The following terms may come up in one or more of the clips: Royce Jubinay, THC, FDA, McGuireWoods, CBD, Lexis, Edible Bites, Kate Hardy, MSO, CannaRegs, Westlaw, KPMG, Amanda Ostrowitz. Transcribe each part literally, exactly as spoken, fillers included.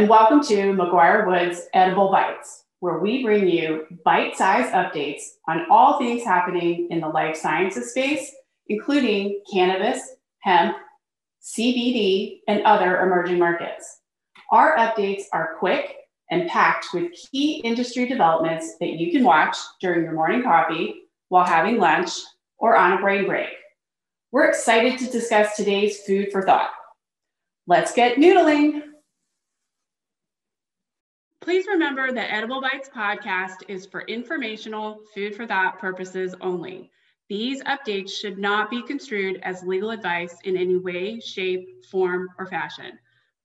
and welcome to McGuireWoods Edible Bites, where we bring you bite-sized updates on all things happening in the life sciences space, including cannabis, hemp, C B D, and other emerging markets. Our updates are quick and packed with key industry developments that you can watch during your morning coffee, while having lunch, or on a brain break. We're excited to discuss today's food for thought. Let's get noodling. Please remember that Edible Bites podcast is for informational, food for thought purposes only. These updates should not be construed as legal advice in any way, shape, form, or fashion.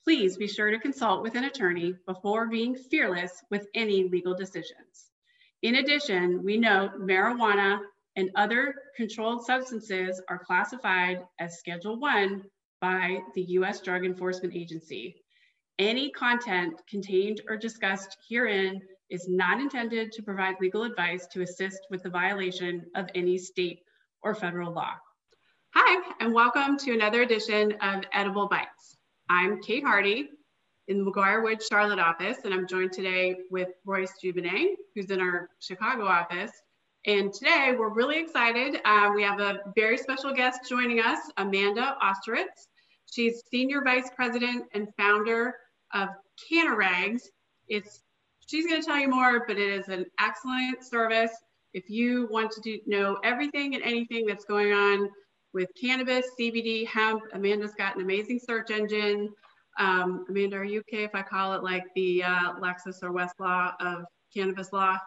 Please be sure to consult with an attorney before being fearless with any legal decisions. In addition, we note marijuana and other controlled substances are classified as Schedule one by the U S Drug Enforcement Agency. Any content contained or discussed herein is not intended to provide legal advice to assist with the violation of any state or federal law. Hi, and welcome to another edition of Edible Bites. I'm Kate Hardy in the McGuireWoods Charlotte office, and I'm joined today with Royce Jubinay, who's in our Chicago office. And today we're really excited. Uh, we have a very special guest joining us, Amanda Ostrowitz. She's Senior Vice President and founder of CannaRegs. It's, she's gonna tell you more, but it is an excellent service. If you want to do, know everything and anything that's going on with cannabis, C B D, hemp, Amanda's got an amazing search engine. Um, Amanda, are you okay if I call it like the uh, Lexis or Westlaw of cannabis law?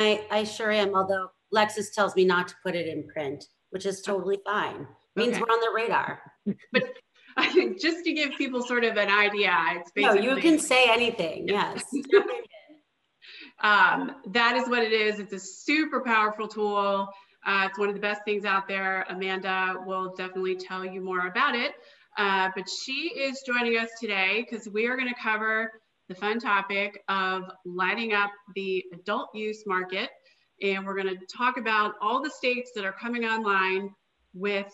I, I sure am, although Lexis tells me not to put it in print, which is totally fine. It means okay. We're on the radar. But I think just to give people sort of an idea, it's basically— No, you can say anything, yes. um, that is what it is. It's a super powerful tool. Uh, it's one of the best things out there. Amanda will definitely tell you more about it. Uh, but she is joining us today because we are gonna cover the fun topic of lighting up the adult use market. And we're gonna talk about all the states that are coming online with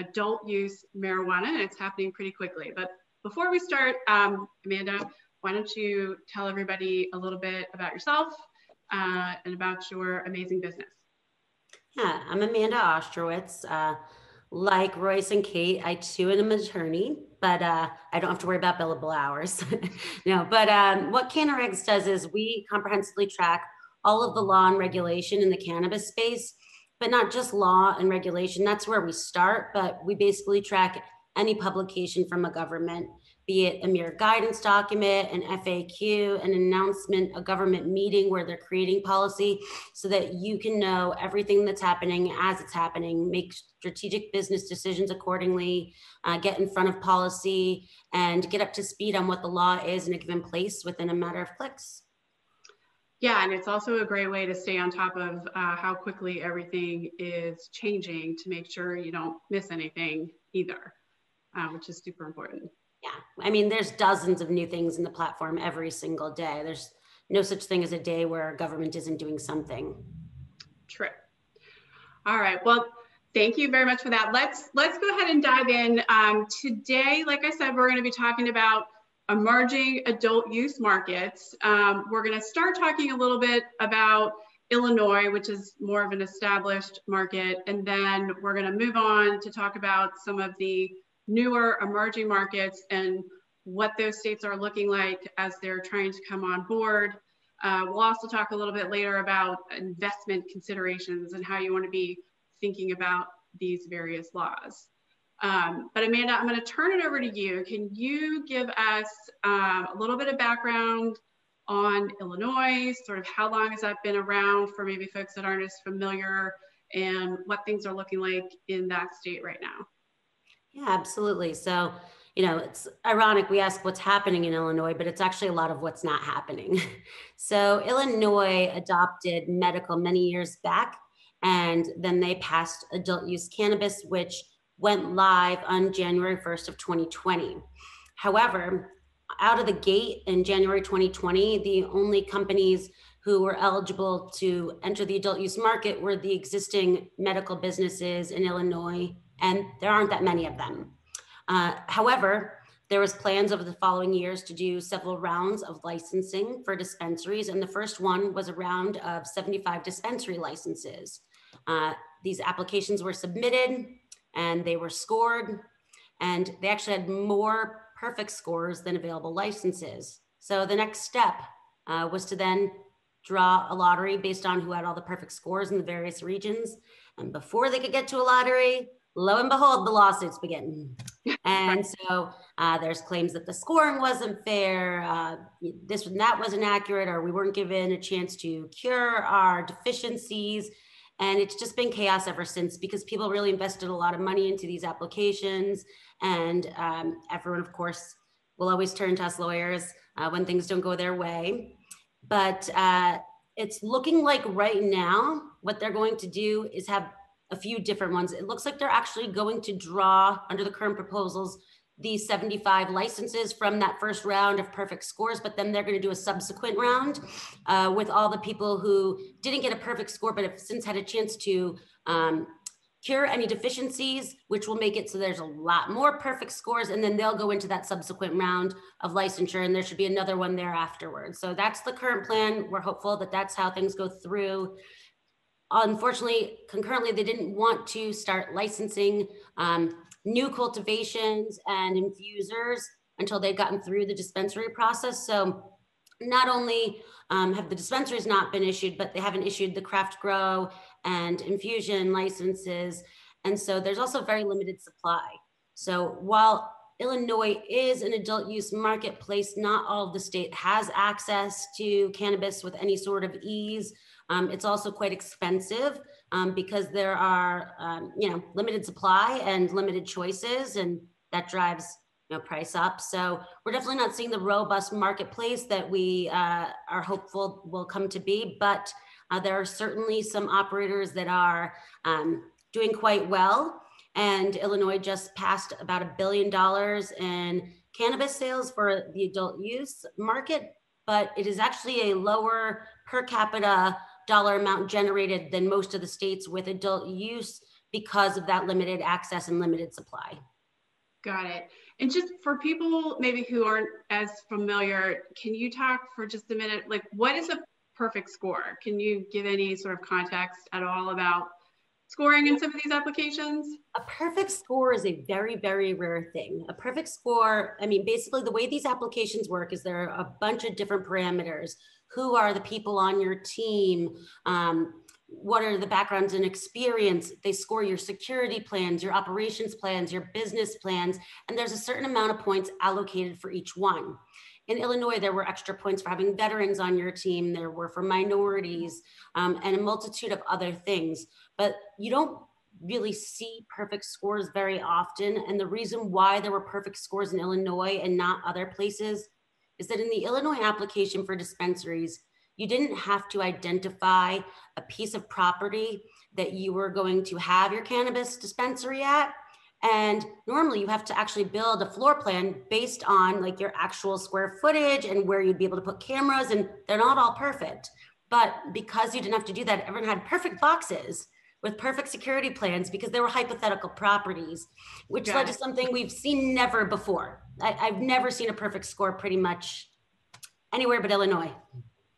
adult use marijuana, and it's happening pretty quickly. But before we start, um, Amanda, why don't you tell everybody a little bit about yourself uh, and about your amazing business? Yeah, I'm Amanda Ostrowitz. Uh, like Royce and Kate, I too am an attorney, but uh, I don't have to worry about billable hours. no, but um, what CannaRegs does is we comprehensively track all of the law and regulation in the cannabis space, but not just law and regulation. That's where we start, but we basically track any publication from a government, be it a mere guidance document, an F A Q, an announcement, a government meeting where they're creating policy, so that you can know everything that's happening as it's happening, make strategic business decisions accordingly, uh, get in front of policy, and get up to speed on what the law is in a given place within a matter of clicks. Yeah, and it's also a great way to stay on top of uh, how quickly everything is changing to make sure you don't miss anything either, uh, which is super important. Yeah, I mean, there's dozens of new things in the platform every single day. There's no such thing as a day where government isn't doing something. True. All right, well, thank you very much for that. Let's, let's go ahead and dive in. Um, today, like I said, we're gonna be talking about emerging adult use markets. Um, we're going to start talking a little bit about Illinois, which is more of an established market, and then we're going to move on to talk about some of the newer emerging markets and what those states are looking like as they're trying to come on board. Uh, we'll also talk a little bit later about investment considerations and how you want to be thinking about these various laws. Um, but Amanda, I'm going to turn it over to you. Can you give us um, a little bit of background on Illinois, sort of how long has that been around for maybe folks that aren't as familiar, and what things are looking like in that state right now? Yeah, absolutely. So, you know, it's ironic we ask what's happening in Illinois, but it's actually a lot of what's not happening. So Illinois adopted medical many years back, and then they passed adult use cannabis, which went live on January first of twenty twenty. However, out of the gate in January twenty twenty, the only companies who were eligible to enter the adult use market were the existing medical businesses in Illinois, and there aren't that many of them. Uh, however, There was plans over the following years to do several rounds of licensing for dispensaries, and the first one was a round of seventy-five dispensary licenses. Uh, these applications were submitted and they were scored, and they actually had more perfect scores than available licenses. So the next step uh, was to then draw a lottery based on who had all the perfect scores in the various regions. And before they could get to a lottery, lo and behold, the lawsuits begin. And so uh, there's claims that the scoring wasn't fair, uh, this and that wasn't accurate, or we weren't given a chance to cure our deficiencies. And it's just been chaos ever since, because people really invested a lot of money into these applications. And um, everyone, of course, will always turn to us lawyers uh, when things don't go their way. But uh, it's looking like right now, what they're going to do is have a few different ones. It looks like they're actually going to draw, under the current proposals, these seventy-five licenses from that first round of perfect scores, but then they're going to do a subsequent round uh, with all the people who didn't get a perfect score, but have since had a chance to um, cure any deficiencies, which will make it so there's a lot more perfect scores, and then they'll go into that subsequent round of licensure, and there should be another one there afterwards. So that's the current plan. We're hopeful that that's how things go through. Unfortunately, concurrently, they didn't want to start licensing um, new cultivations and infusers until they've gotten through the dispensary process. So not only um, have the dispensaries not been issued, but they haven't issued the craft grow and infusion licenses. And so there's also very limited supply. So while Illinois is an adult use marketplace, not all of the state has access to cannabis with any sort of ease. Um, it's also quite expensive um, because there are, um, you know, limited supply and limited choices, and that drives, you know, price up. So we're definitely not seeing the robust marketplace that we uh, are hopeful will come to be, but uh, there are certainly some operators that are um, doing quite well. And Illinois just passed about a billion dollars in cannabis sales for the adult use market, but it is actually a lower per capita dollar amount generated than most of the states with adult use because of that limited access and limited supply. Got it. And just for people maybe who aren't as familiar, can you talk for just a minute, like what is a perfect score? Can you give any sort of context at all about scoring in some of these applications? A perfect score is a very, very rare thing. A perfect score, I mean, basically the way these applications work is there are a bunch of different parameters. Who are the people on your team? Um, what are the backgrounds and experience? They score your security plans, your operations plans, your business plans, and there's a certain amount of points allocated for each one. In Illinois, there were extra points for having veterans on your team, there were for minorities, um, and a multitude of other things. But you don't really see perfect scores very often. And the reason why there were perfect scores in Illinois and not other places is that in the Illinois application for dispensaries, you didn't have to identify a piece of property that you were going to have your cannabis dispensary at. And normally you have to actually build a floor plan based on like your actual square footage and where you'd be able to put cameras, and they're not all perfect. But because you didn't have to do that, everyone had perfect boxes with perfect security plans because they were hypothetical properties, which yeah. led to something we've seen never before. I, I've never seen a perfect score pretty much anywhere but Illinois.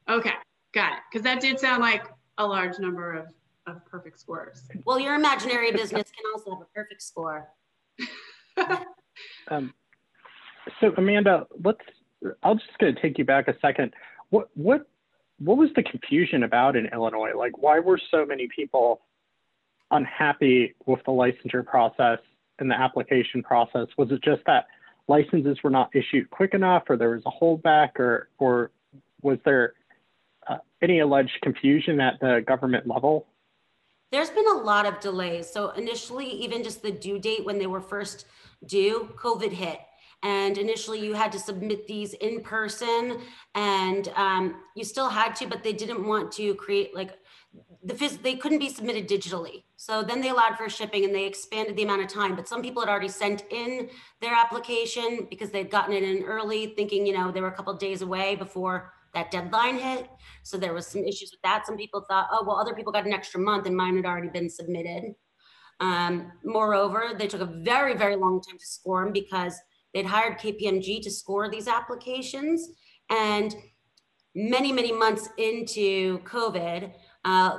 Okay, got it. Because that did sound like a large number of of perfect scores. Well, your imaginary business can also have a perfect score. um, so Amanda, let's, I'm just going to take you back a second. What, what, what was the confusion about in Illinois? Like, why were so many people unhappy with the licensure process and the application process? Was it just that licenses were not issued quick enough, or there was a holdback, or, or was there uh, any alleged confusion at the government level? There's been a lot of delays. So initially, even just the due date when they were first due, COVID hit. And initially you had to submit these in person, and um, you still had to, but they didn't want to create like, the phys they couldn't be submitted digitally. So then they allowed for shipping and they expanded the amount of time, but some people had already sent in their application because they'd gotten it in early thinking, you know, they were a couple of days away before that deadline hit. So there was some issues with that. Some people thought, oh, well, other people got an extra month and mine had already been submitted. Um, moreover, they took a very, very long time to score them because They'd hired K P M G to score these applications. And many, many months into COVID, uh,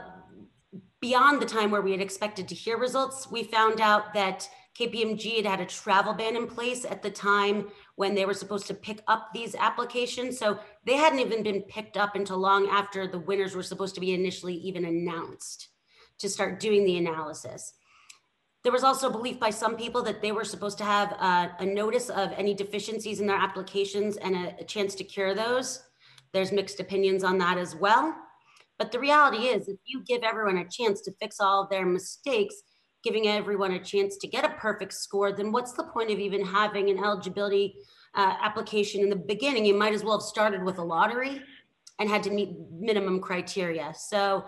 beyond the time where we had expected to hear results, we found out that K P M G had had a travel ban in place at the time when they were supposed to pick up these applications. So they hadn't even been picked up until long after the winners were supposed to be initially even announced to start doing the analysis. There was also a belief by some people that they were supposed to have a, a notice of any deficiencies in their applications and a, a chance to cure those. There's mixed opinions on that as well. But the reality is, if you give everyone a chance to fix all of their mistakes, giving everyone a chance to get a perfect score, then what's the point of even having an eligibility uh, application in the beginning? You might as well have started with a lottery and had to meet minimum criteria. So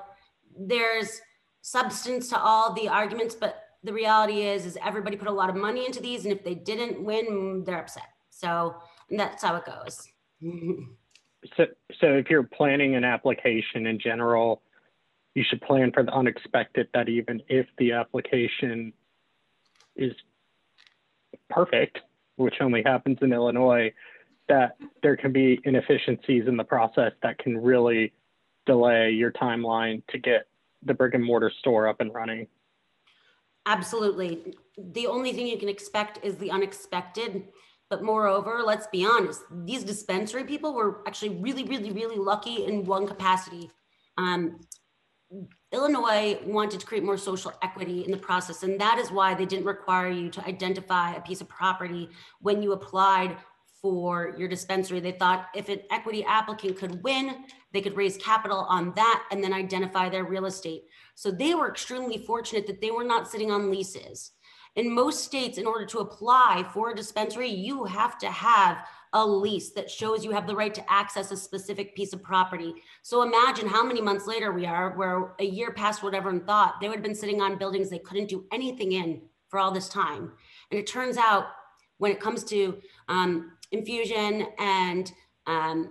there's substance to all the arguments, but the reality is, is everybody put a lot of money into these, and if they didn't win, they're upset. So and that's how it goes. So, so if you're planning an application in general, you should plan for the unexpected, that even if the application is perfect, which only happens in Illinois, that there can be inefficiencies in the process that can really delay your timeline to get the brick and mortar store up and running. Absolutely. The only thing you can expect is the unexpected. But moreover, let's be honest, these dispensary people were actually really, really, really lucky in one capacity. Um, Illinois wanted to create more social equity in the process, and that is why they didn't require you to identify a piece of property when you applied for your dispensary. They thought if an equity applicant could win, they could raise capital on that and then identify their real estate. So they were extremely fortunate that they were not sitting on leases. In most states, in order to apply for a dispensary, you have to have a lease that shows you have the right to access a specific piece of property. So imagine how many months later we are, where a year past what everyone thought, they would have been sitting on buildings they couldn't do anything in for all this time. And it turns out when it comes to um, infusion and um,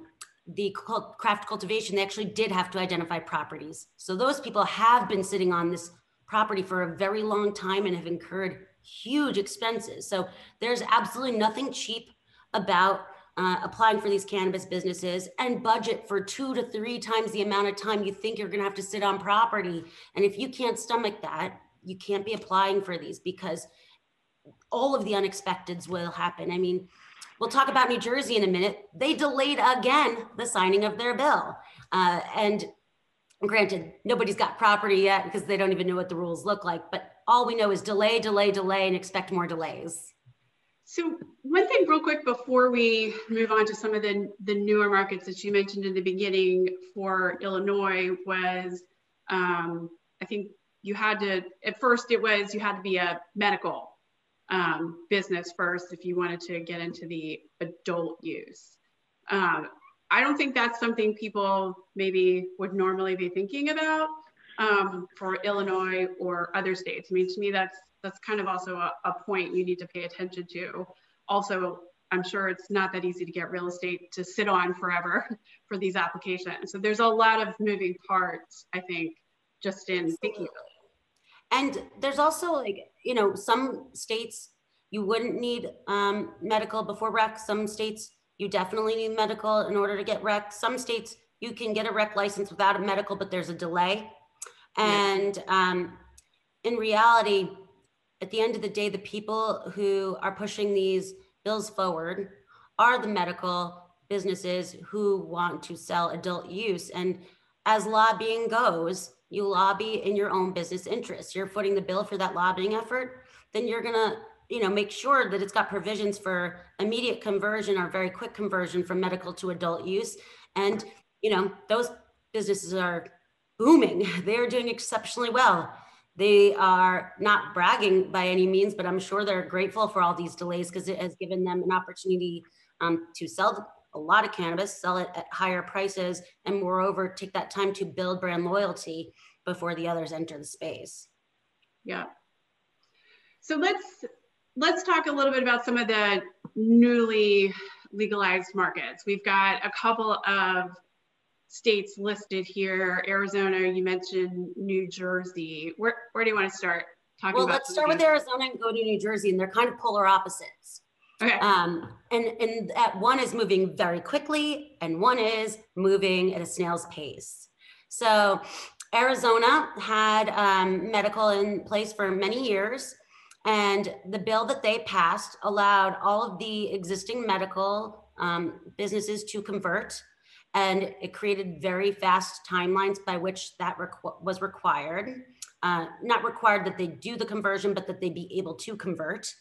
the craft cultivation, they actually did have to identify properties. So those people have been sitting on this property for a very long time and have incurred huge expenses. So there's absolutely nothing cheap about uh, applying for these cannabis businesses, and budget for two to three times the amount of time you think you're gonna have to sit on property. And if you can't stomach that, you can't be applying for these, because all of the unexpecteds will happen. I mean, we'll talk about New Jersey in a minute. They delayed again the signing of their bill. Uh, and granted, nobody's got property yet because they don't even know what the rules look like, but all we know is delay, delay, delay, and expect more delays. So one thing real quick before we move on to some of the, the newer markets that you mentioned in the beginning for Illinois was, um, I think you had to, at first it was, you had to be a medical um, business first if you wanted to get into the adult use. Um, I don't think that's something people maybe would normally be thinking about um, for Illinois or other states. I mean, to me, that's that's kind of also a, a point you need to pay attention to. Also, I'm sure it's not that easy to get real estate to sit on forever for these applications. So there's a lot of moving parts, I think, just in thinking about it. And there's also, like, you know, some states you wouldn't need um, medical before rec. Some states you definitely need medical in order to get rec. Some states you can get a rec license without a medical, but there's a delay. And um, in reality, at the end of the day, the people who are pushing these bills forward are the medical businesses who want to sell adult use. And as lobbying goes, you lobby in your own business interests. You're footing the bill for that lobbying effort, then you're gonna, you know, make sure that it's got provisions for immediate conversion or very quick conversion from medical to adult use. And, you know, those businesses are booming. They're doing exceptionally well. They are not bragging by any means, but I'm sure they're grateful for all these delays because it has given them an opportunity um, to sell a lot of cannabis, sell it at higher prices, and moreover, take that time to build brand loyalty before the others enter the space. Yeah. So let's, let's talk a little bit about some of the newly legalized markets. We've got a couple of states listed here. Arizona, you mentioned New Jersey. Where, where do you want to start talking well, about? Well, let's start with Arizona and go to New Jersey, and they're kind of polar opposites. Okay. Um, and, and that one is moving very quickly and one is moving at a snail's pace. So Arizona had um, medical in place for many years, and the bill that they passed allowed all of the existing medical um, businesses to convert, and it created very fast timelines by which that requ- was required. Uh, not required that they do the conversion, but that they be able to convert.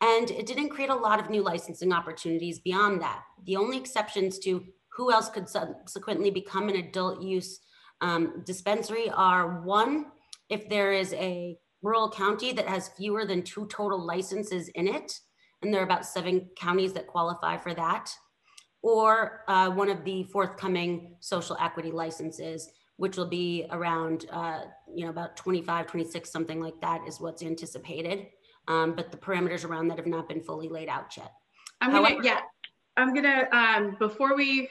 And it didn't create a lot of new licensing opportunities beyond that. The only exceptions to who else could subsequently become an adult use um, dispensary are, one, if there is a rural county that has fewer than two total licenses in it, and there are about seven counties that qualify for that, or uh, one of the forthcoming social equity licenses, which will be around, uh, you know, about twenty-five, twenty-six, something like that is what's anticipated. Um, but the parameters around that have not been fully laid out yet. I'm gonna, However, yeah, I'm gonna, um, before we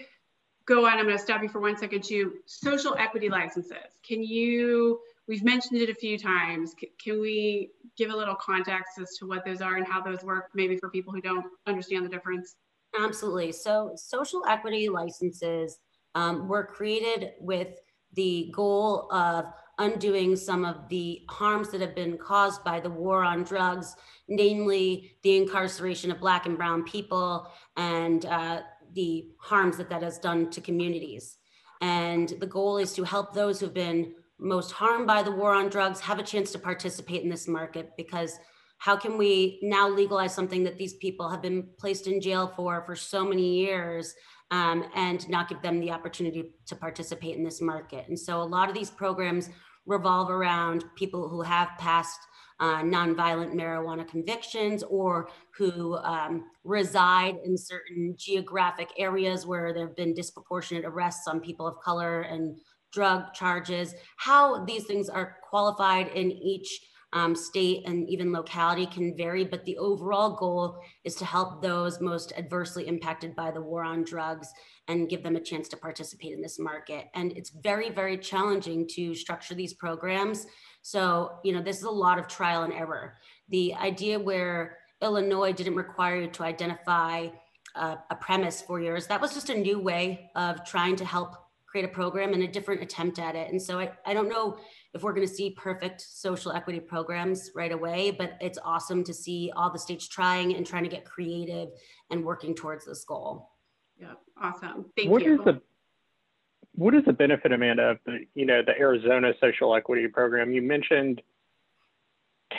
go on, I'm gonna stop you for one second too. Social equity licenses, can you, we've mentioned it a few times, C can we give a little context as to what those are and how those work, maybe for people who don't understand the difference? Absolutely. So social equity licenses um, were created with the goal of undoing some of the harms that have been caused by the war on drugs, namely the incarceration of Black and brown people and uh, the harms that that has done to communities. And the goal is to help those who've been most harmed by the war on drugs have a chance to participate in this market, because how can we now legalize something that these people have been placed in jail for for so many years um, and not give them the opportunity to participate in this market? And so a lot of these programs revolve around people who have passed uh, nonviolent marijuana convictions, or who um, reside in certain geographic areas where there have been disproportionate arrests on people of color and drug charges. How these things are qualified in each Um, state and even locality can vary, but the overall goal is to help those most adversely impacted by the war on drugs and give them a chance to participate in this market. And it's very, very challenging to structure these programs. So, you know, this is a lot of trial and error. The idea where Illinois didn't require you to identify uh, a premise for yours, that was just a new way of trying to help create a program and a different attempt at it. And so I, I don't know if we're gonna see perfect social equity programs right away, but it's awesome to see all the states trying and trying to get creative and working towards this goal. Yeah, awesome, thank what you. Is the, what is the benefit, Amanda, of the, you know, the Arizona social equity program? You mentioned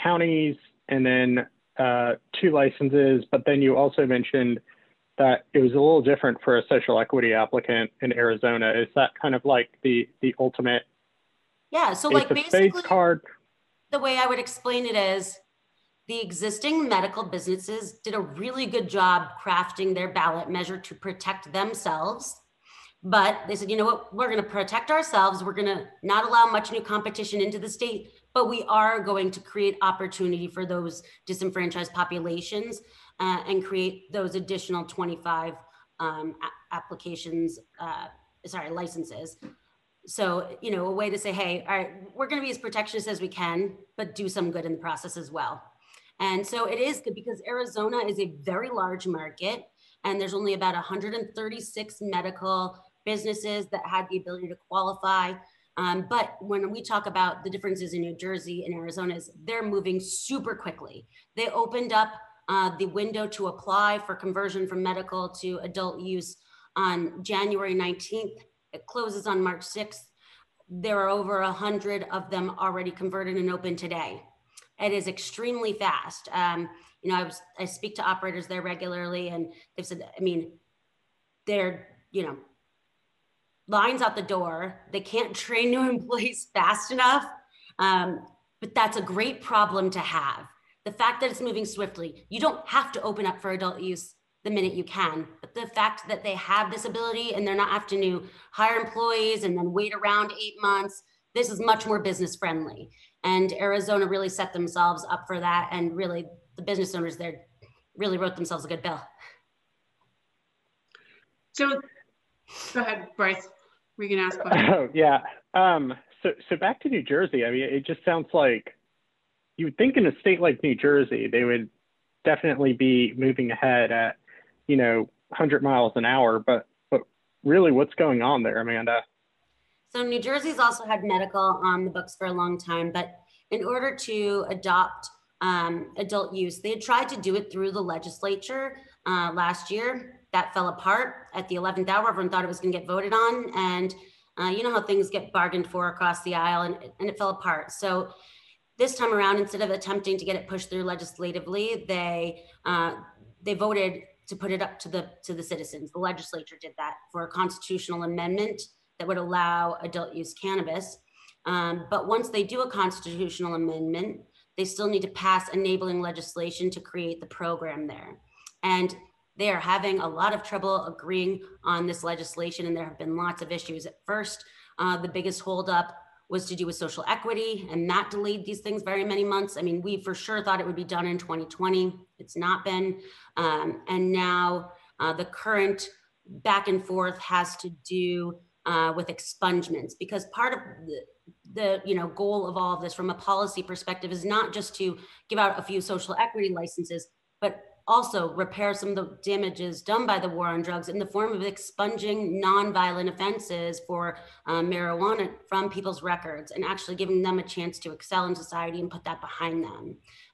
counties and then uh, two licenses, but then you also mentioned that it was a little different for a social equity applicant in Arizona. Is that kind of like the, the ultimate? Yeah, so like basically the way I would explain it is the existing medical businesses did a really good job crafting their ballot measure to protect themselves. But they said, you know what, we're gonna protect ourselves. We're gonna not allow much new competition into the state, but we are going to create opportunity for those disenfranchised populations uh, and create those additional twenty-five um, applications, uh, sorry, licenses. So, you know, a way to say, hey, all right, we're gonna be as protectionist as we can, but do some good in the process as well. And so it is good because Arizona is a very large market, and there's only about one hundred thirty-six medical businesses that had the ability to qualify. Um, but when we talk about the differences in New Jersey and Arizona, is they're moving super quickly. They opened up uh, the window to apply for conversion from medical to adult use on January nineteenth. It closes on March sixth. There are over one hundred of them already converted and open today. It is extremely fast. Um, you know, I, was, I speak to operators there regularly, and they've said, I mean, they're, you know, lines out the door. They can't train new employees fast enough, um, but that's a great problem to have. The fact that it's moving swiftly, you don't have to open up for adult use the minute you can, but the fact that they have this ability and they're not having to hire employees and then wait around eight months, this is much more business friendly. And Arizona really set themselves up for that, and really the business owners there really wrote themselves a good bill. So, go ahead, Bryce, we can ask questions. Oh, yeah, um, so, so back to New Jersey, I mean, it just sounds like you would think in a state like New Jersey, they would definitely be moving ahead at, you know, one hundred miles an hour. But, but really, what's going on there, Amanda? So New Jersey's also had medical on the books for a long time, but in order to adopt um, adult use, they had tried to do it through the legislature uh, last year. That fell apart at the eleventh hour. Everyone thought it was going to get voted on. And uh, you know how things get bargained for across the aisle, and, and it fell apart. So this time around, instead of attempting to get it pushed through legislatively, they uh, they voted to put it up to the to the citizens. The legislature did that for a constitutional amendment that would allow adult use cannabis. Um, but once they do a constitutional amendment, they still need to pass enabling legislation to create the program there. And they are having a lot of trouble agreeing on this legislation, and there have been lots of issues. At first, uh, the biggest holdup was to do with social equity, and that delayed these things very many months. I mean, we for sure thought it would be done in twenty twenty. It's not been. Um, and now uh, the current back and forth has to do Uh, with expungements, because part of the, the you know goal of all of this from a policy perspective is not just to give out a few social equity licenses, but also repair some of the damages done by the war on drugs in the form of expunging nonviolent offenses for uh, marijuana from people's records and actually giving them a chance to excel in society and put that behind them.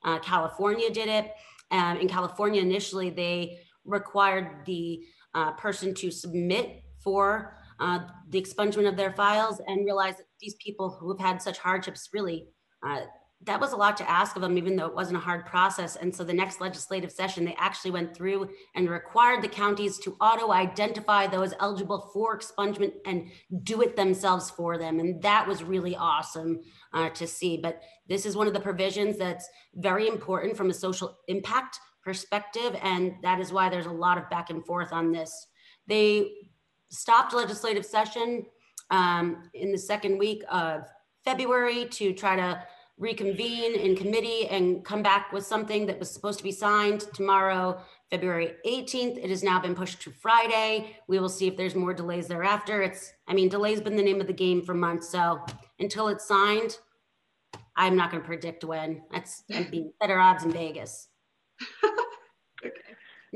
Uh, California did it. Um, in California, initially, they required the uh, person to submit for Uh, the expungement of their files, and realize that these people who have had such hardships, really, uh, that was a lot to ask of them, even though it wasn't a hard process. And so the next legislative session, they actually went through and required the counties to auto-identify those eligible for expungement and do it themselves for them. And that was really awesome uh, to see. But this is one of the provisions that's very important from a social impact perspective. And that is why there's a lot of back and forth on this. They stopped legislative session um, in the second week of February to try to reconvene in committee and come back with something that was supposed to be signed tomorrow, February eighteenth. It has now been pushed to Friday. We will see if there's more delays thereafter. It's, I mean, delay's been the name of the game for months. So until it's signed, I'm not going to predict when. That's I'd be better odds in Vegas. Okay.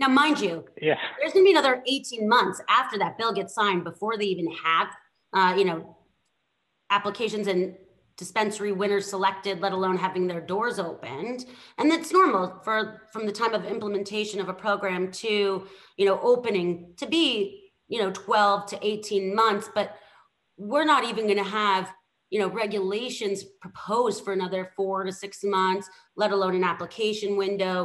Now, mind you, yeah. There's going to be another eighteen months after that bill gets signed before they even have, uh, you know, applications and dispensary winners selected, let alone having their doors opened. And that's normal for from the time of implementation of a program to, you know, opening to be, you know, twelve to eighteen months. But we're not even going to have, you know, regulations proposed for another four to six months, let alone an application window.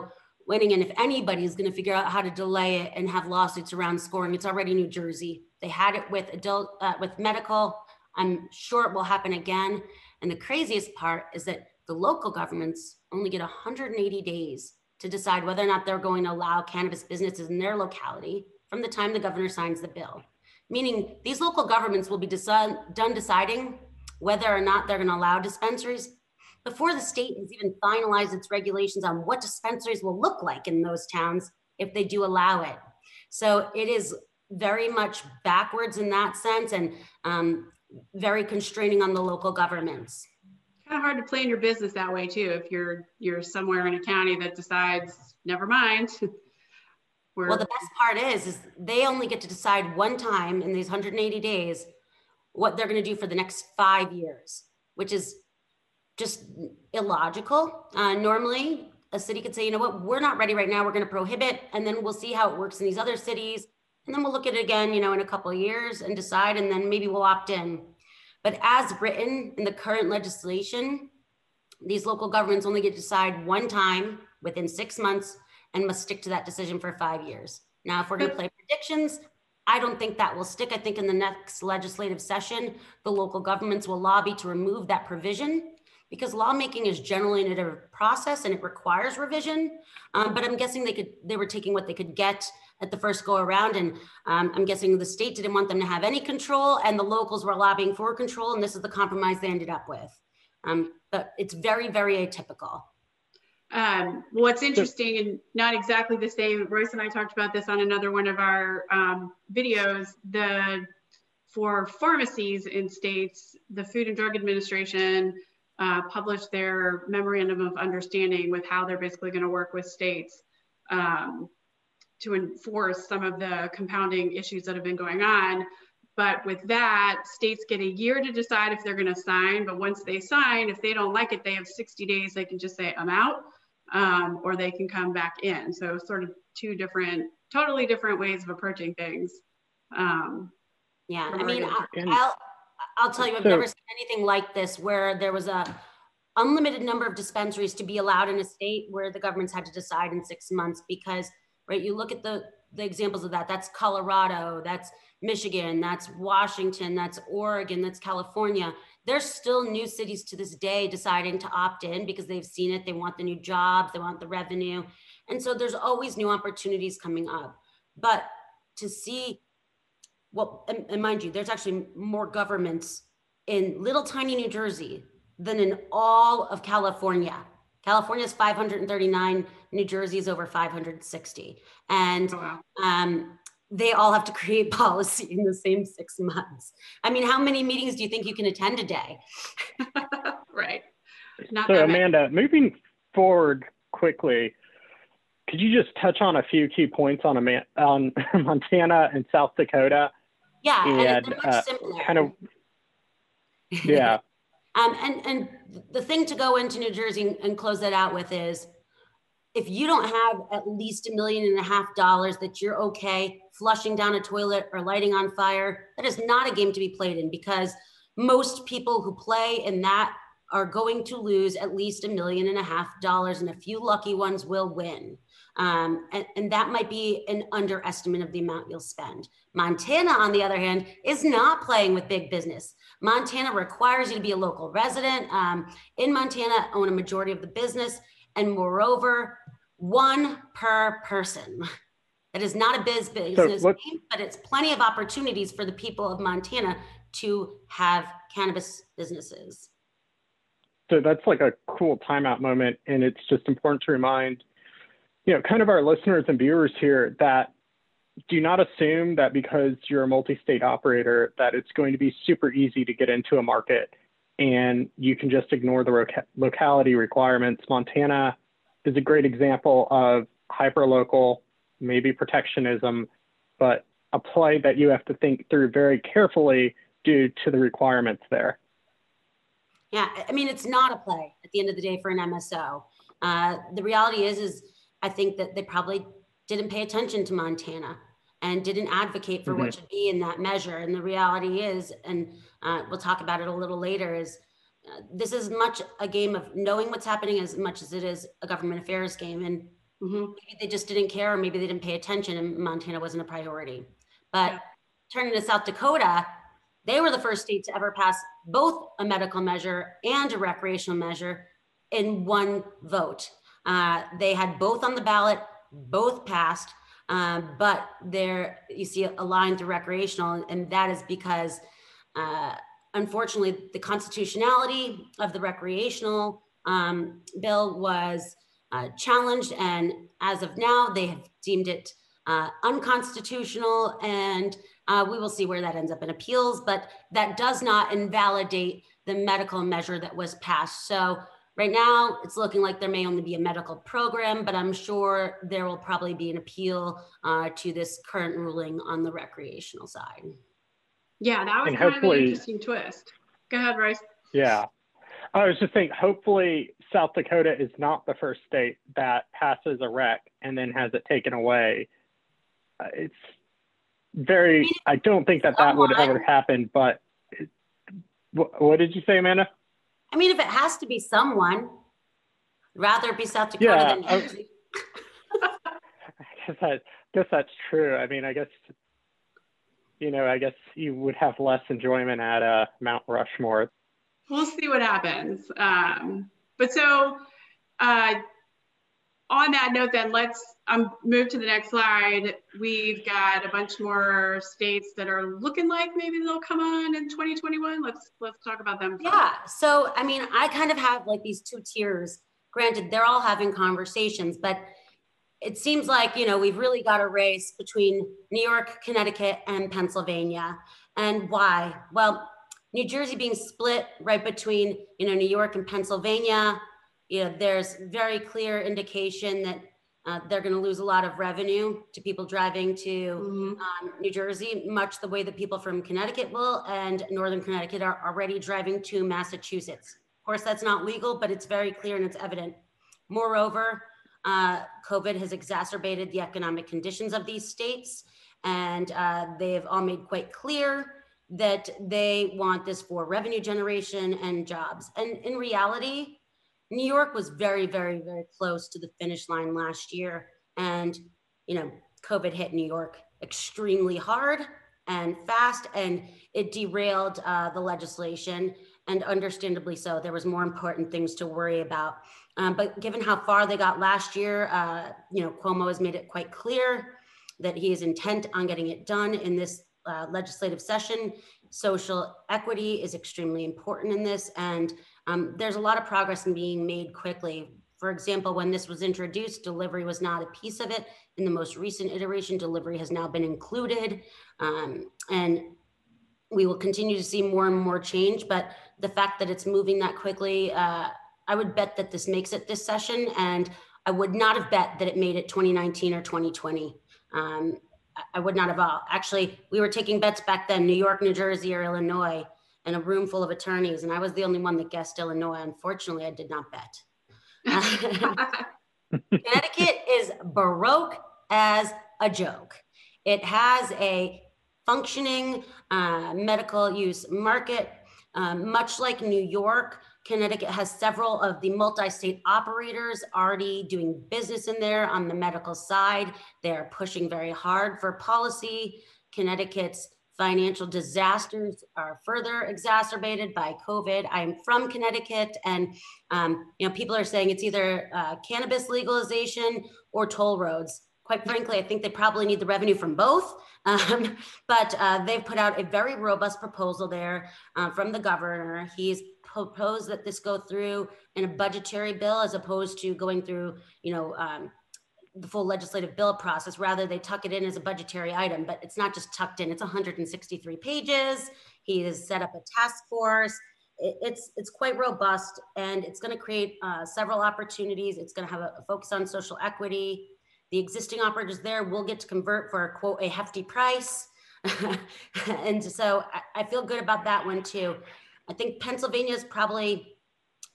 Winning, and if anybody is going to figure out how to delay it and have lawsuits around scoring, it's already New Jersey. They had it with adult, uh, with medical. I'm sure it will happen again. And the craziest part is that the local governments only get one hundred eighty days to decide whether or not they're going to allow cannabis businesses in their locality from the time the governor signs the bill. Meaning these local governments will be deci- done deciding whether or not they're going to allow dispensaries before the state has even finalized its regulations on what dispensaries will look like in those towns if they do allow it. So it is very much backwards in that sense, and um, very constraining on the local governments. Kind of hard to plan your business that way too, if you're you're somewhere in a county that decides, never mind. We're well, the best part is, is they only get to decide one time in these one hundred eighty days what they're gonna do for the next five years, which is just illogical. Uh, normally, a city could say, you know what, we're not ready right now, we're gonna prohibit, and then we'll see how it works in these other cities, and then we'll look at it again, you know, in a couple of years and decide, and then maybe we'll opt in. But as written in the current legislation, these local governments only get to decide one time within six months and must stick to that decision for five years. Now, if we're gonna play predictions, I don't think that will stick. I think in the next legislative session, the local governments will lobby to remove that provision, because lawmaking is generally an iterative process and it requires revision. Um, but I'm guessing they could they were taking what they could get at the first go around. And um, I'm guessing the state didn't want them to have any control, and the locals were lobbying for control. And this is the compromise they ended up with. Um, but it's very, very atypical. Um, what's interesting, and not exactly the same, Royce and I talked about this on another one of our um, videos, the for pharmacies in states, the Food and Drug Administration Uh, published their memorandum of understanding with how they're basically going to work with states um, to enforce some of the compounding issues that have been going on. But with that, states get a year to decide if they're going to sign. But once they sign, if they don't like it, they have sixty days. They can just say, I'm out, um, or they can come back in. So sort of two different, totally different ways of approaching things. Um, yeah, I mean, I'll, I'll, I'll tell you, I've never seen anything like this where there was a unlimited number of dispensaries to be allowed in a state where the government's had to decide in six months because, right, you look at the, the examples of that, that's Colorado, that's Michigan, that's Washington, that's Oregon, that's California. There's still new cities to this day deciding to opt in because they've seen it, they want the new jobs, they want the revenue. And so there's always new opportunities coming up. But to see, well, and, and mind you, there's actually more governments in little tiny New Jersey than in all of California. California's five hundred thirty-nine, New Jersey's over five hundred sixty. And oh, wow. um, they all have to create policy in the same six months. I mean, how many meetings do you think you can attend a day? Right. Not so Amanda, moving forward quickly, could you just touch on a few key points on, a, on Montana and South Dakota? Yeah, and, and it's much uh, similar. Kind of, yeah. Um, and, and the thing to go into New Jersey and close that out with is, if you don't have at least a million and a half dollars that you're okay flushing down a toilet or lighting on fire, that is not a game to be played in, because most people who play in that are going to lose at least a million and a half dollars, and a few lucky ones will win. Um, and, and that might be an underestimate of the amount you'll spend. Montana, on the other hand, is not playing with big business. Montana requires you to be a local resident. Um, in Montana, own a majority of the business, and moreover, one per person. That is not a biz business so game, but it's plenty of opportunities for the people of Montana to have cannabis businesses. So that's like a cool timeout moment, and it's just important to remind, you know, kind of our listeners and viewers here that do not assume that because you're a multi-state operator that it's going to be super easy to get into a market and you can just ignore the loca locality requirements. Montana is a great example of hyper-local, maybe protectionism, but a play that you have to think through very carefully due to the requirements there. Yeah, I mean, it's not a play at the end of the day for an M S O. Uh, the reality is, is I think that they probably didn't pay attention to Montana and didn't advocate for mm-hmm. what should be in that measure. And the reality is, and uh, we'll talk about it a little later, is uh, this is much a game of knowing what's happening as much as it is a government affairs game. And mm-hmm. maybe they just didn't care, or maybe they didn't pay attention and Montana wasn't a priority. But yeah. Turning to South Dakota, they were the first state to ever pass both a medical measure and a recreational measure in one vote. Uh, they had both on the ballot, both passed, um, but there you see a line through recreational, and that is because, uh, unfortunately, the constitutionality of the recreational um, bill was uh, challenged, and as of now, they have deemed it uh, unconstitutional, and Uh, we will see where that ends up in appeals, but that does not invalidate the medical measure that was passed. So right now it's looking like there may only be a medical program, but I'm sure there will probably be an appeal uh, to this current ruling on the recreational side. Yeah, that was and kind of an interesting twist. Go ahead, Royce. Yeah, I was just thinking, hopefully South Dakota is not the first state that passes a rec and then has it taken away. Uh, it's Very, I, mean, I don't think that that would ever happen, but it, wh what did you say, Amanda? I mean, if it has to be someone, rather it be South Dakota yeah, than New Jersey. I guess, I guess that's true. I mean, I guess, you know, I guess you would have less enjoyment at uh, Mount Rushmore. We'll see what happens. Um, but so, uh, on that note, then let's um, move to the next slide. We've got a bunch more states that are looking like maybe they'll come on in twenty twenty-one. Let's let's talk about them. Yeah. So I mean, I kind of have like these two tiers. Granted, they're all having conversations, but it seems like, you know, we've really got a race between New York, Connecticut, and Pennsylvania. And why? Well, New Jersey being split right between, you know, New York and Pennsylvania. You know, there's very clear indication that Uh, they're going to lose a lot of revenue to people driving to mm-hmm. um, New Jersey, much the way that people from Connecticut will, and Northern Connecticut are already driving to Massachusetts. Of course, that's not legal, but it's very clear and it's evident. Moreover, uh, COVID has exacerbated the economic conditions of these states, and uh, they've all made quite clear that they want this for revenue generation and jobs. And in reality, New York was very, very, very close to the finish line last year. And, you know, COVID hit New York extremely hard and fast, and it derailed uh, the legislation, and understandably so. There was more important things to worry about. Um, but given how far they got last year, uh, you know, Cuomo has made it quite clear that he is intent on getting it done in this uh, legislative session. Social equity is extremely important in this, and um, there's a lot of progress being made quickly. For example, when this was introduced, delivery was not a piece of it. In the most recent iteration, delivery has now been included, um, and we will continue to see more and more change, but the fact that it's moving that quickly, uh, I would bet that this makes it this session, and I would not have bet that it made it twenty nineteen or twenty twenty. Um, I would not have all. Actually, we were taking bets back then, New York, New Jersey, or Illinois, and a room full of attorneys. And I was the only one that guessed Illinois. Unfortunately, I did not bet. Connecticut is baroque as a joke. It has a functioning uh, medical use market. Uh, much like New York, Connecticut has several of the multi-state operators already doing business in there on the medical side. They're pushing very hard for policy. Connecticut's financial disasters are further exacerbated by COVID. I'm from Connecticut, and um, you know, people are saying it's either uh, cannabis legalization or toll roads. Quite frankly, I think they probably need the revenue from both, um, but uh, they've put out a very robust proposal there uh, from the governor. He's proposed that this go through in a budgetary bill as opposed to going through, you know, um, the full legislative bill process. Rather, they tuck it in as a budgetary item, but it's not just tucked in. It's one hundred sixty-three pages. He has set up a task force. It's, it's quite robust, and it's going to create uh, several opportunities. It's going to have a focus on social equity. The existing operators there will get to convert for, quote, a hefty price. And so I, I feel good about that one too. I think Pennsylvania is probably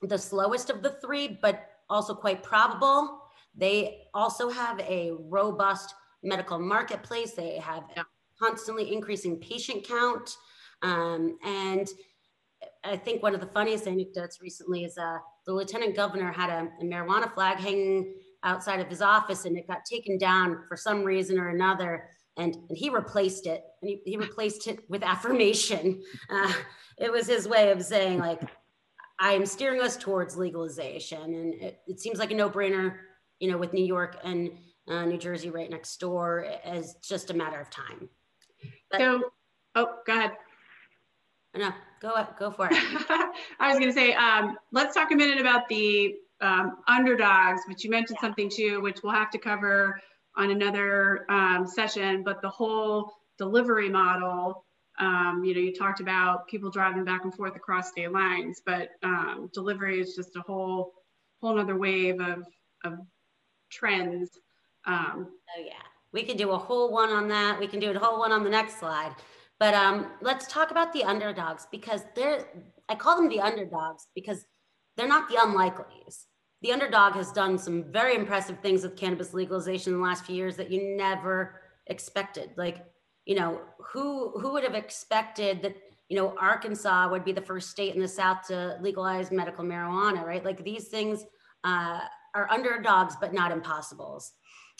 the slowest of the three, but also quite probable. They also have a robust medical marketplace. They have yeah. constantly increasing patient count. Um, and I think one of the funniest anecdotes recently is uh, the lieutenant governor had a, a marijuana flag hanging outside of his office, and it got taken down for some reason or another, and, and he replaced it, and he, he replaced it with affirmation. Uh, it was his way of saying, like, I'm steering us towards legalization, and it, it seems like a no-brainer, you know, with New York and uh, New Jersey right next door, as just a matter of time. But, so, oh, go ahead. No, go, go for it. I was gonna say, um, let's talk a minute about the Um, underdogs, but you mentioned yeah. something too, which we'll have to cover on another um, session, but the whole delivery model, um, you know, you talked about people driving back and forth across state lines, but um, delivery is just a whole, whole nother wave of, of trends. Um, oh yeah, we could do a whole one on that. We can do a whole one on the next slide, but um, let's talk about the underdogs, because they're, I call them the underdogs because they're not the unlikelies. The underdog has done some very impressive things with cannabis legalization in the last few years that you never expected. Like, you know, who who would have expected that, you know, Arkansas would be the first state in the South to legalize medical marijuana, right? Like, these things uh, are underdogs, but not impossibles.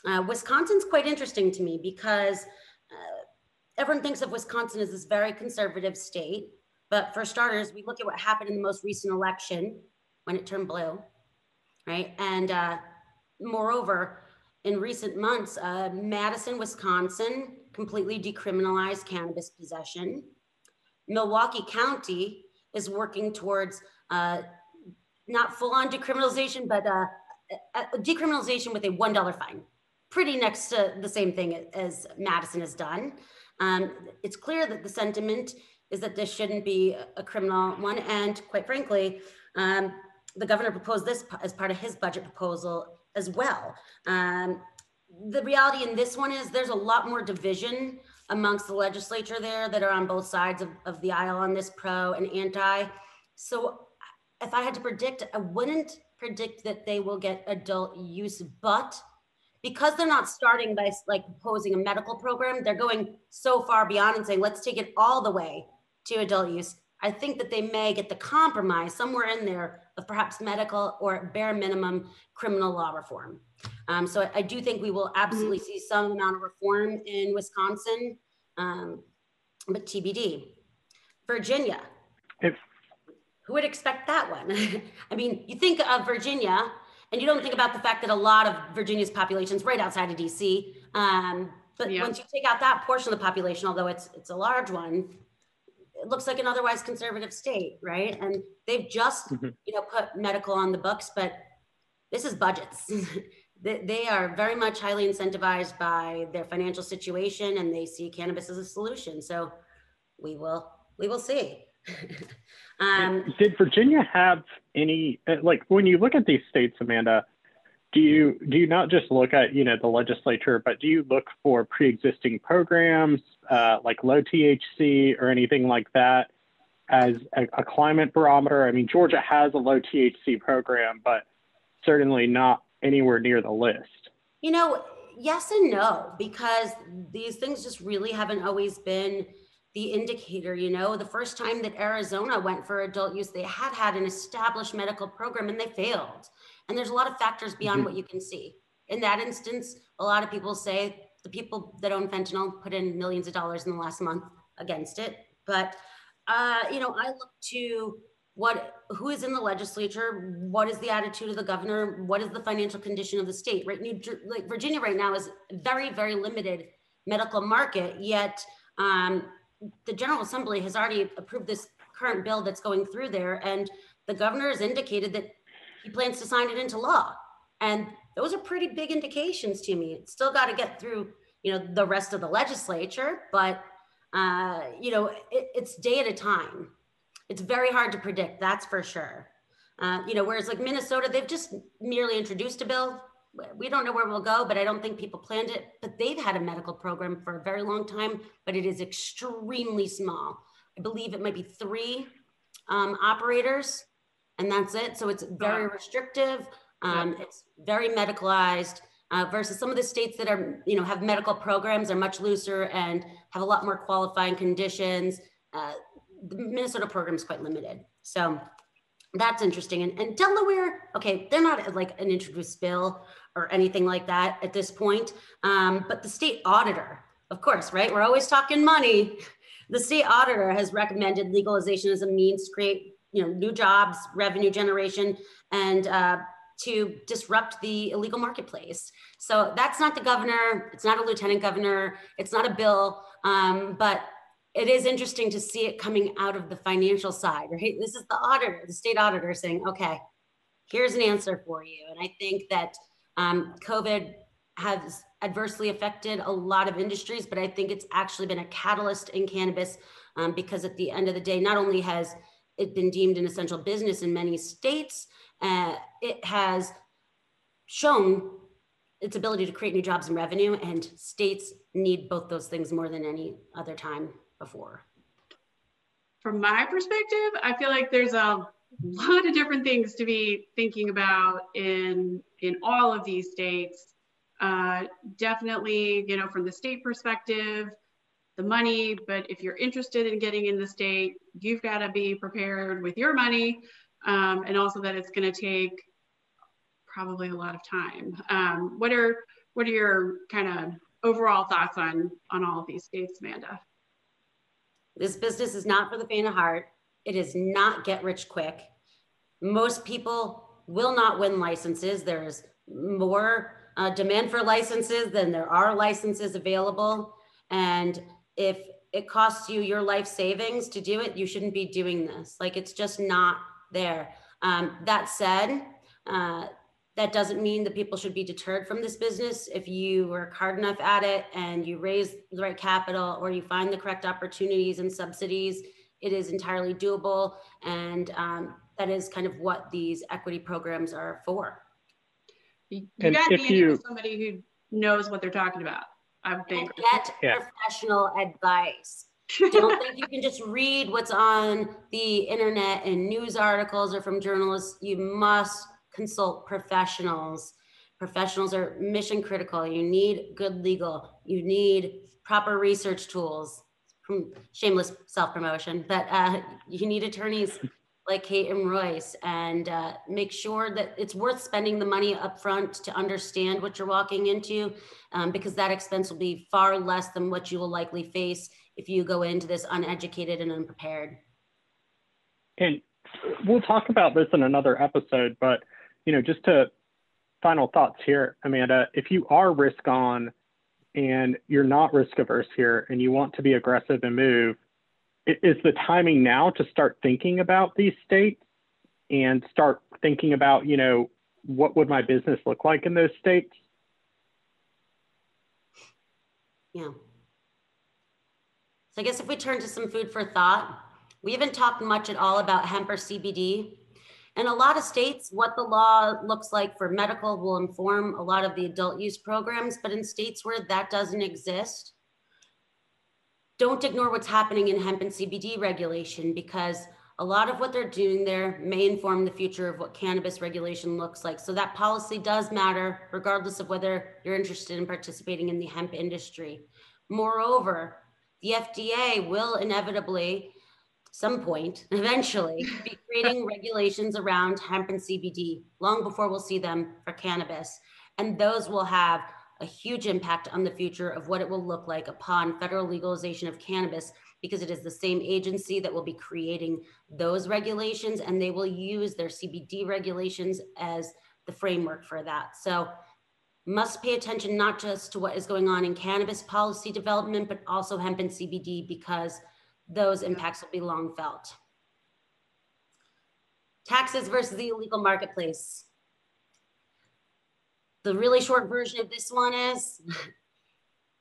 Uh, Wisconsin's quite interesting to me because uh, everyone thinks of Wisconsin as this very conservative state, but for starters, we look at what happened in the most recent election when it turned blue, right? And uh, moreover, in recent months, uh, Madison, Wisconsin completely decriminalized cannabis possession. Milwaukee County is working towards uh, not full-on decriminalization, but uh, decriminalization with a one dollar fine, pretty next to the same thing as Madison has done. Um, it's clear that the sentiment is that this shouldn't be a criminal one, and quite frankly, um, the governor proposed this as part of his budget proposal as well. Um, the reality in this one is there's a lot more division amongst the legislature there that are on both sides of, of the aisle on this pro and anti. So if I had to predict, I wouldn't predict that they will get adult use, but because they're not starting by like proposing a medical program, they're going so far beyond and saying, let's take it all the way to adult use. I think that they may get the compromise somewhere in there of perhaps medical or bare minimum criminal law reform. Um, so I, I do think we will absolutely mm-hmm. see some amount of reform in Wisconsin, um, but T B D. Virginia, if who would expect that one? I mean, you think of Virginia and you don't think about the fact that a lot of Virginia's population is right outside of D C. Um, but yeah. once you take out that portion of the population, although it's it's a large one, it looks like an otherwise conservative state, right? And they've just, mm-hmm. you know, put medical on the books, but this is budgets. they, they are very much highly incentivized by their financial situation, and they see cannabis as a solution. So we will, we will see. um, Did Virginia have any, like, when you look at these states, Amanda, do you do you not just look at, you know, the legislature, but do you look for pre-existing programs uh, like low T H C or anything like that as a, a climate barometer? I mean, Georgia has a low T H C program, but certainly not anywhere near the list. You know, yes and no, because these things just really haven't always been the indicator. You know, the first time that Arizona went for adult use, they had had an established medical program and they failed. And there's a lot of factors beyond mm-hmm. what you can see. In that instance, a lot of people say the people that own fentanyl put in millions of dollars in the last month against it. But, uh, you know, I look to what, who is in the legislature, what is the attitude of the governor, what is the financial condition of the state, right? New, like Virginia right now is very, very limited medical market, yet um, the General Assembly has already approved this current bill that's going through there. And the governor has indicated that he plans to sign it into law. And those are pretty big indications to me. It's still got to get through, you know, the rest of the legislature, but, uh, you know, it, it's day at a time. It's very hard to predict, that's for sure. Uh, you know, whereas like Minnesota, they've just merely introduced a bill. We don't know where we'll go, but I don't think people planned it, but they've had a medical program for a very long time, but it is extremely small. I believe it might be three um, operators. And that's it. So it's very restrictive. Um, yeah. It's very medicalized uh, versus some of the states that are, you know, have medical programs are much looser and have a lot more qualifying conditions. Uh, the Minnesota program is quite limited. So that's interesting. And, and Delaware, okay, they're not like an introduced bill or anything like that at this point. Um, but the state auditor, of course, right? We're always talking money. The state auditor has recommended legalization as a means to create, you know, new jobs, revenue generation, and uh, to disrupt the illegal marketplace. So that's not the governor, it's not a lieutenant governor, it's not a bill, um, but it is interesting to see it coming out of the financial side, right? This is the auditor, the state auditor saying, okay, here's an answer for you. And I think that um, COVID has adversely affected a lot of industries, but I think it's actually been a catalyst in cannabis um, because at the end of the day, not only has it's been deemed an essential business in many states, uh, it has shown its ability to create new jobs and revenue, and states need both those things more than any other time before. From my perspective, I feel like there's a lot of different things to be thinking about in, in all of these states. Uh, definitely, you know, from the state perspective, the money, but if you're interested in getting in the state, you've got to be prepared with your money, um, and also that it's going to take probably a lot of time. Um, what are what are your kind of overall thoughts on on all of these states, Amanda? This business is not for the faint of heart. It is not get rich quick. Most people will not win licenses. There's more uh, demand for licenses than there are licenses available, and if it costs you your life savings to do it, you shouldn't be doing this. Like, it's just not there. Um, that said, uh, that doesn't mean that people should be deterred from this business. If you work hard enough at it and you raise the right capital or you find the correct opportunities and subsidies, it is entirely doable. And um, that is kind of what these equity programs are for. You and gotta be you, with somebody who knows what they're talking about. I would think. Get yeah. professional advice. Don't think you can just read what's on the internet and news articles or from journalists. You must consult professionals. Professionals are mission critical. You need good legal. You need proper research tools. Shameless self-promotion, but uh, you need attorneys like Kate and Royce, and uh, make sure that it's worth spending the money up front to understand what you're walking into, um, because that expense will be far less than what you will likely face if you go into this uneducated and unprepared. And we'll talk about this in another episode, but you know, just to final thoughts here, Amanda, if you are risk on and you're not risk averse here and you want to be aggressive and move, is the timing now to start thinking about these states and start thinking about, you know, what would my business look like in those states? Yeah. So I guess if we turn to some food for thought, we haven't talked much at all about hemp or C B D. In a lot of states, what the law looks like for medical will inform a lot of the adult use programs, but in states where that doesn't exist, don't ignore what's happening in hemp and C B D regulation, because a lot of what they're doing there may inform the future of what cannabis regulation looks like. So that policy does matter, regardless of whether you're interested in participating in the hemp industry. Moreover, the F D A will inevitably, some point, eventually, be creating regulations around hemp and C B D long before we'll see them for cannabis. And those will have a huge impact on the future of what it will look like upon federal legalization of cannabis, because it is the same agency that will be creating those regulations, and they will use their C B D regulations as the framework for that. So must pay attention not just to what is going on in cannabis policy development, but also hemp and C B D, because those impacts will be long felt. Taxes versus the illegal marketplace. The really short version of this one is,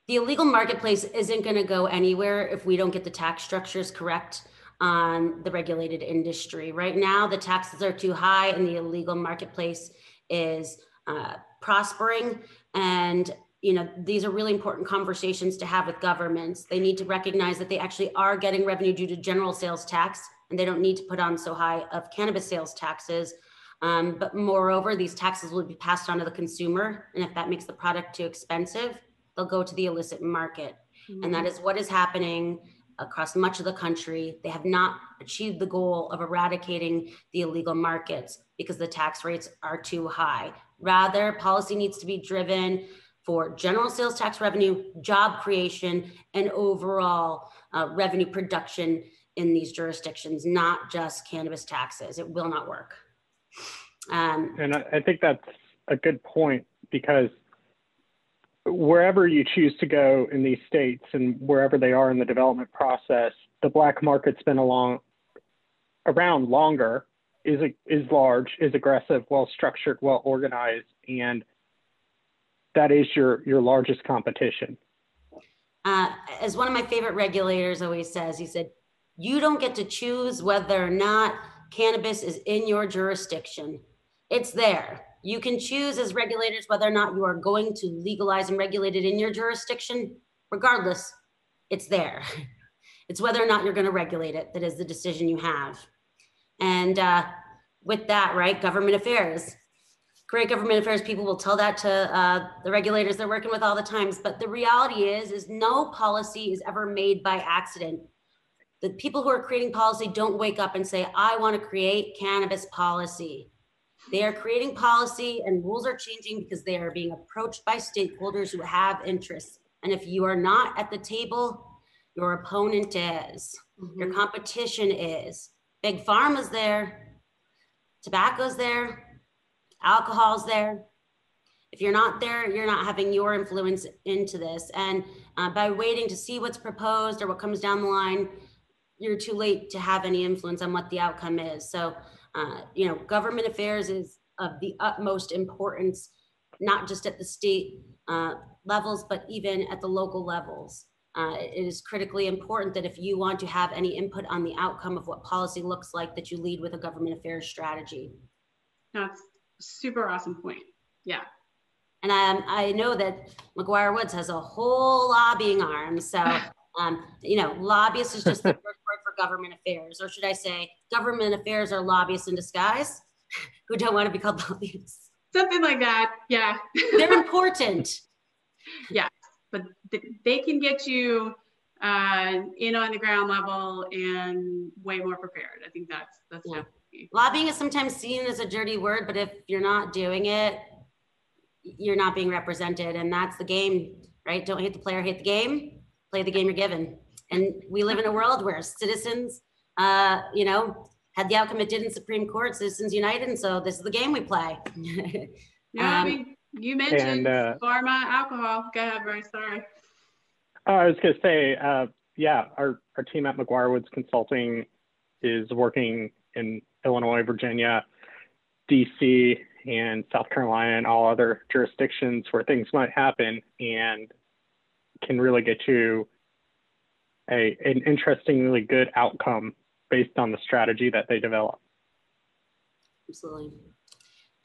the illegal marketplace isn't going to go anywhere if we don't get the tax structures correct on the regulated industry. Right now, the taxes are too high and the illegal marketplace is uh, prospering, and you know, these are really important conversations to have with governments. They need to recognize that they actually are getting revenue due to general sales tax, and they don't need to put on so high of cannabis sales taxes. Um, but moreover, these taxes will be passed on to the consumer. And if that makes the product too expensive, they'll go to the illicit market. Mm-hmm. And that is what is happening across much of the country. They have not achieved the goal of eradicating the illegal markets because the tax rates are too high. Rather, policy needs to be driven for general sales tax revenue, job creation, and overall uh, revenue production in these jurisdictions, not just cannabis taxes. It will not work. Um, and I, I think that's a good point, because wherever you choose to go in these states and wherever they are in the development process, the black market's been along, around longer, is, is large, is aggressive, well-structured, well-organized, and that is your, your largest competition. Uh, as one of my favorite regulators always says, he said, you don't get to choose whether or not cannabis is in your jurisdiction. It's there. You can choose as regulators whether or not you are going to legalize and regulate it in your jurisdiction. Regardless, it's there. It's whether or not you're going to regulate it that is the decision you have. And uh, with that, right, government affairs. Great government affairs people will tell that to uh, the regulators they're working with all the times. But the reality is, is no policy is ever made by accident. The people who are creating policy don't wake up and say, I want to create cannabis policy. They are creating policy, and rules are changing because they are being approached by stakeholders who have interests. And if you are not at the table, your opponent is, mm-hmm. your competition is. Big Pharma's there, tobacco's there, alcohol's there. If you're not there, you're not having your influence into this. And uh, by waiting to see what's proposed or what comes down the line, you're too late to have any influence on what the outcome is. So, uh, you know, government affairs is of the utmost importance, not just at the state uh, levels, but even at the local levels. Uh, it is critically important that if you want to have any input on the outcome of what policy looks like, that you lead with a government affairs strategy. That's super awesome point. Yeah, And um, I know that McGuireWoods has a whole lobbying arm. So, um, you know, lobbyist is just the first word for government affairs, or should I say government affairs are lobbyists in disguise who don't want to be called lobbyists. Something like that, yeah. They're important. Yeah, but th they can get you uh, in on the ground level and way more prepared. I think that's, that's yeah. definitely. Lobbying is sometimes seen as a dirty word, but if you're not doing it, you're not being represented, and that's the game, right? Don't hate the player, hate the game. Play the game you're given. And we live in a world where citizens, uh, you know, had the outcome it did in Supreme Court, Citizens United, and so this is the game we play. No, um, I mean, you mentioned and, uh, pharma, alcohol. Go ahead, Royce, sorry. I was gonna say, uh, yeah, our, our team at McGuireWoods Consulting is working in Illinois, Virginia, D C, and South Carolina, and all other jurisdictions where things might happen, and can really get you a, an interestingly good outcome based on the strategy that they develop. Absolutely.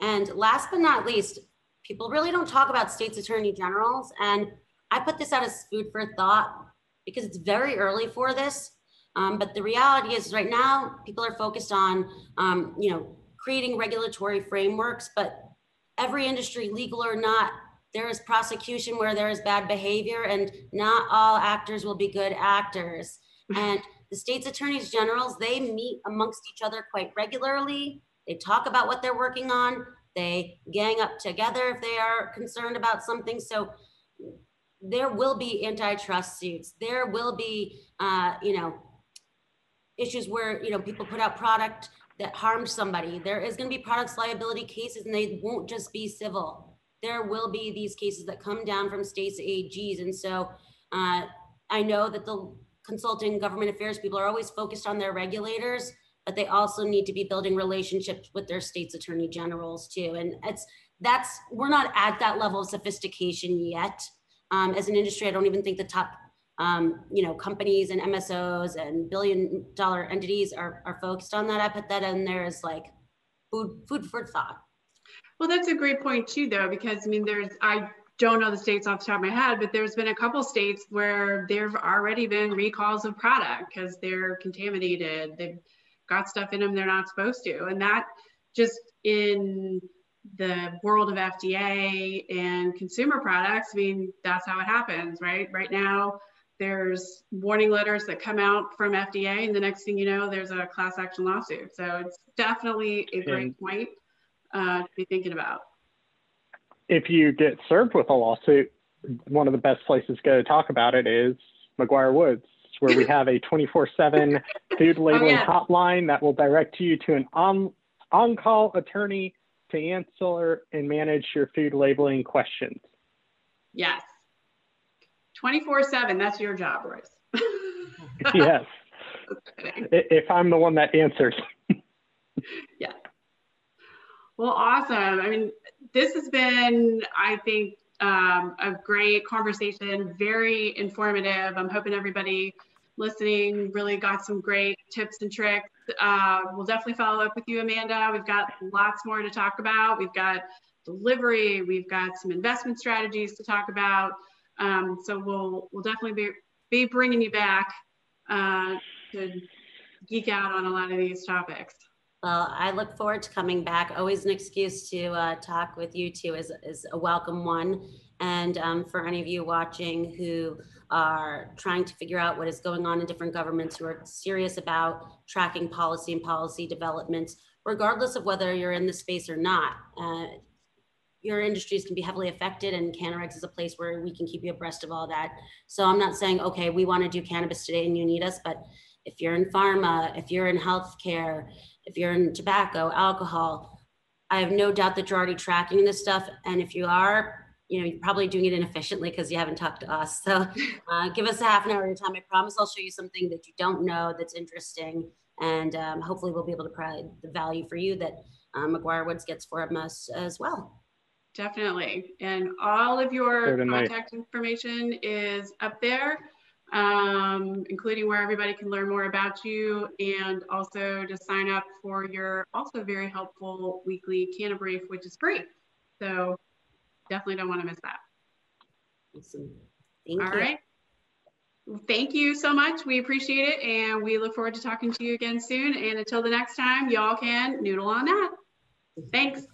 And last but not least, people really don't talk about states' attorney generals. And I put this out as food for thought because it's very early for this. Um, but the reality is right now, people are focused on, um, you know, creating regulatory frameworks, but every industry, legal or not, there is prosecution where there is bad behavior, and not all actors will be good actors. And the state's attorneys generals, they meet amongst each other quite regularly. They talk about what they're working on. They gang up together if they are concerned about something. So there will be antitrust suits. There will be, uh, you know, issues where, you know, people put out product that harmed somebody. There is going to be products liability cases, and they won't just be civil. There will be these cases that come down from states' A Gs. And so uh, I know that the consulting government affairs people are always focused on their regulators, but they also need to be building relationships with their state's attorney generals too. And it's, that's, we're not at that level of sophistication yet. Um, as an industry, I don't even think the top um, you know, companies and M S Os and billion dollar entities are, are focused on that. I put that in there as like food, food for thought. Well, that's a great point too, though, because I mean, there's, I don't know the states off the top of my head, but there's been a couple states where there've already been recalls of product because they're contaminated, they've got stuff in them they're not supposed to. And that just in the world of F D A and consumer products, I mean, that's how it happens, right? Right now, there's warning letters that come out from F D A, and the next thing you know, there's a class action lawsuit. So it's definitely a great point Uh, to be thinking about. If you get served with a lawsuit, one of the best places to go to talk about it is McGuireWoods, where we have a twenty-four seven food labeling oh, yeah. hotline that will direct you to an on, on-call attorney to answer and manage your food labeling questions. Yes. twenty-four seven, that's your job, Royce. Yes. If I'm the one that answers. Yeah. Well, awesome. I mean, this has been, I think, um, a great conversation, very informative. I'm hoping everybody listening really got some great tips and tricks. Uh, we'll definitely follow up with you, Amanda. We've got lots more to talk about. We've got delivery. We've got some investment strategies to talk about. Um, so we'll, we'll definitely be, be bringing you back uh, to geek out on a lot of these topics. Well, I look forward to coming back. Always an excuse to uh, talk with you two is, is a welcome one. And um, for any of you watching who are trying to figure out what is going on in different governments, who are serious about tracking policy and policy developments, regardless of whether you're in the space or not, uh, your industries can be heavily affected, and CannaRegs is a place where we can keep you abreast of all that. So I'm not saying, okay, we want to do cannabis today and you need us, but if you're in pharma, if you're in healthcare, if you're in tobacco, alcohol, I have no doubt that you're already tracking this stuff. And if you are, you know, you're probably doing it inefficiently because you haven't talked to us. So uh, give us a half an hour at a time. I promise I'll show you something that you don't know that's interesting. And um, hopefully we'll be able to provide the value for you that um, McGuireWoods gets from us as well. Definitely. And all of your contact information is up there, um including where everybody can learn more about you, and also to sign up for your also very helpful weekly Canna Brief, which is free. So definitely don't want to miss that. Awesome. Thank you. All right. Thank you so much. We appreciate it. And we look forward to talking to you again soon. And until the next time, y'all can noodle on that. Thanks.